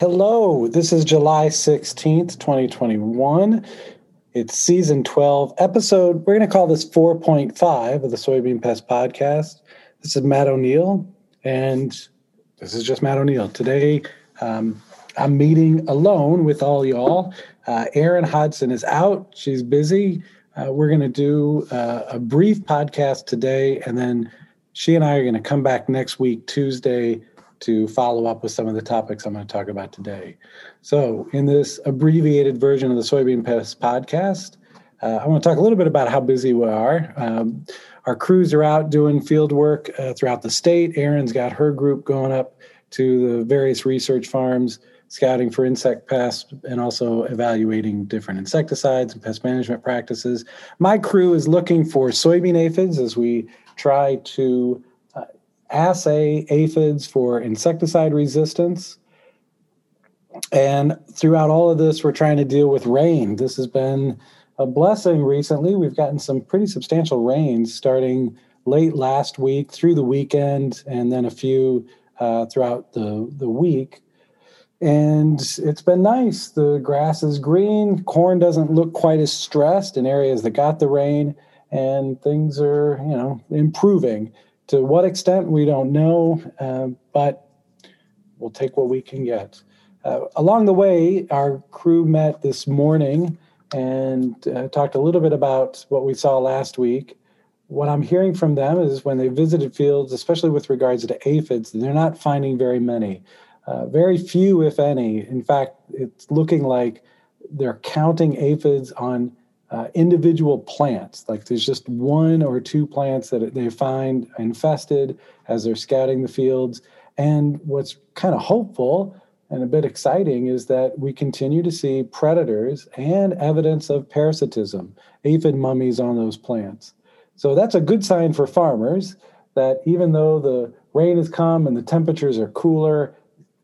Hello, this is July 16th, 2021. It's season 12 episode. We're going to call this 4.5 of the Soybean Pest Podcast. This is Matt O'Neill, and this is just Matt O'Neill. Today, I'm meeting alone with all y'all. Erin Hodgson is out. She's busy. We're going to do a brief podcast today, and then she and I are going to come back next week, Tuesday, to follow up with some of the topics I'm going to talk about today. So in this abbreviated version of the Soybean Pest Podcast, I want to talk a little bit about how busy we are. Our crews are out doing field work throughout the state. Erin's got her group going up to the various research farms, scouting for insect pests, and also evaluating different insecticides and pest management practices. My crew is looking for soybean aphids as we try to assay aphids for insecticide resistance. And throughout all of this, we're trying to deal with rain. This has been a blessing recently. We've gotten some pretty substantial rains starting late last week through the weekend, and then a few throughout the week. And it's been nice. The grass is green. Corn doesn't look quite as stressed in areas that got the rain, and things are, improving. To what extent, we don't know, but we'll take what we can get. Along the way, our crew met this morning and talked a little bit about what we saw last week. What I'm hearing from them is when they visited fields, especially with regards to aphids, they're not finding very many, very few, if any. In fact, it's looking like they're counting aphids on individual plants. Like there's just one or two plants that they find infested as they're scouting the fields. And what's kind of hopeful and a bit exciting is that we continue to see predators and evidence of parasitism, aphid mummies on those plants. So that's a good sign for farmers that even though the rain has come and the temperatures are cooler,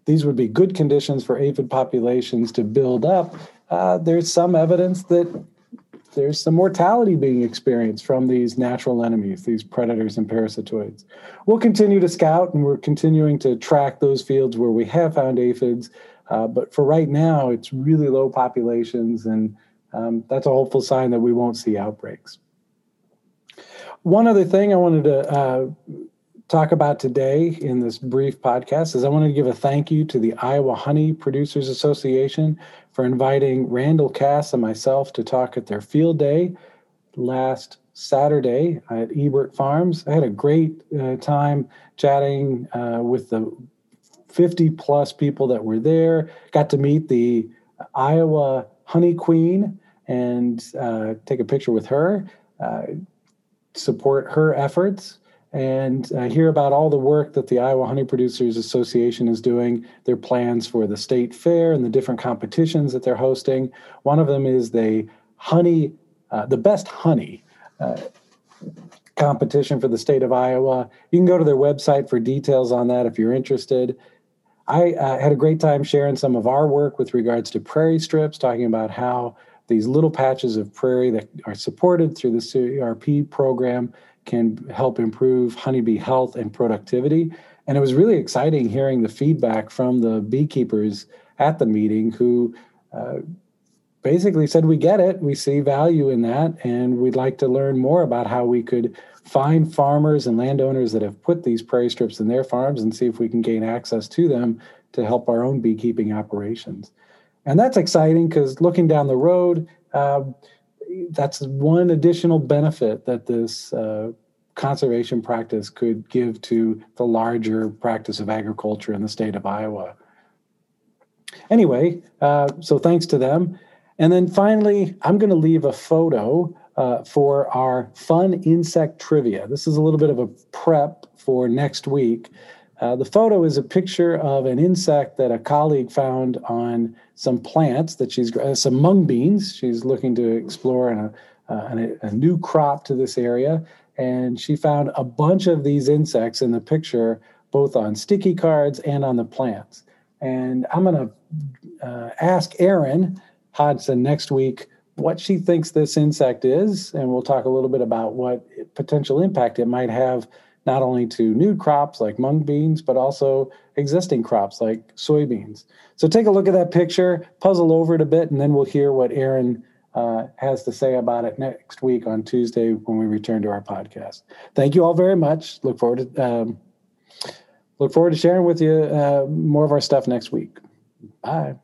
these would be good conditions for aphid populations to build up. There's some evidence that there's some mortality being experienced from these natural enemies, these predators and parasitoids. We'll continue to scout, and we're continuing to track those fields where we have found aphids. But for right now, it's really low populations, and that's a hopeful sign that we won't see outbreaks. One other thing I wanted to talk about today in this brief podcast is I want to give a thank you to the Iowa Honey Producers Association for inviting Randall Cass and myself to talk at their field day last Saturday at Ebert Farms. I had a great time chatting with the 50 plus people that were there. Got to meet the Iowa Honey Queen and take a picture with her, support her efforts, and hear about all the work that the Iowa Honey Producers Association is doing, their plans for the state fair and the different competitions that they're hosting. One of them is the best honey competition for the state of Iowa. You can go to their website for details on that if you're interested. I had a great time sharing some of our work with regards to prairie strips, talking about how these little patches of prairie that are supported through the CRP program can help improve honeybee health and productivity. And it was really exciting hearing the feedback from the beekeepers at the meeting who basically said, we get it, we see value in that, and we'd like to learn more about how we could find farmers and landowners that have put these prairie strips in their farms and see if we can gain access to them to help our own beekeeping operations. And that's exciting because looking down the road, that's one additional benefit that this conservation practice could give to the larger practice of agriculture in the state of Iowa. Anyway, so thanks to them. And then finally, I'm going to leave a photo for our fun insect trivia. This is a little bit of a prep for next week. The photo is a picture of an insect that a colleague found on some plants that she's, some mung beans she's looking to explore in a new crop to this area. And she found a bunch of these insects in the picture, both on sticky cards and on the plants. And I'm going to ask Erin Hodgson next week what she thinks this insect is, and we'll talk a little bit about what potential impact it might have not only to new crops like mung beans, but also existing crops like soybeans. So take a look at that picture, puzzle over it a bit, and then we'll hear what Erin has to say about it next week on Tuesday when we return to our podcast. Thank you all very much. Look forward to sharing with you more of our stuff next week. Bye.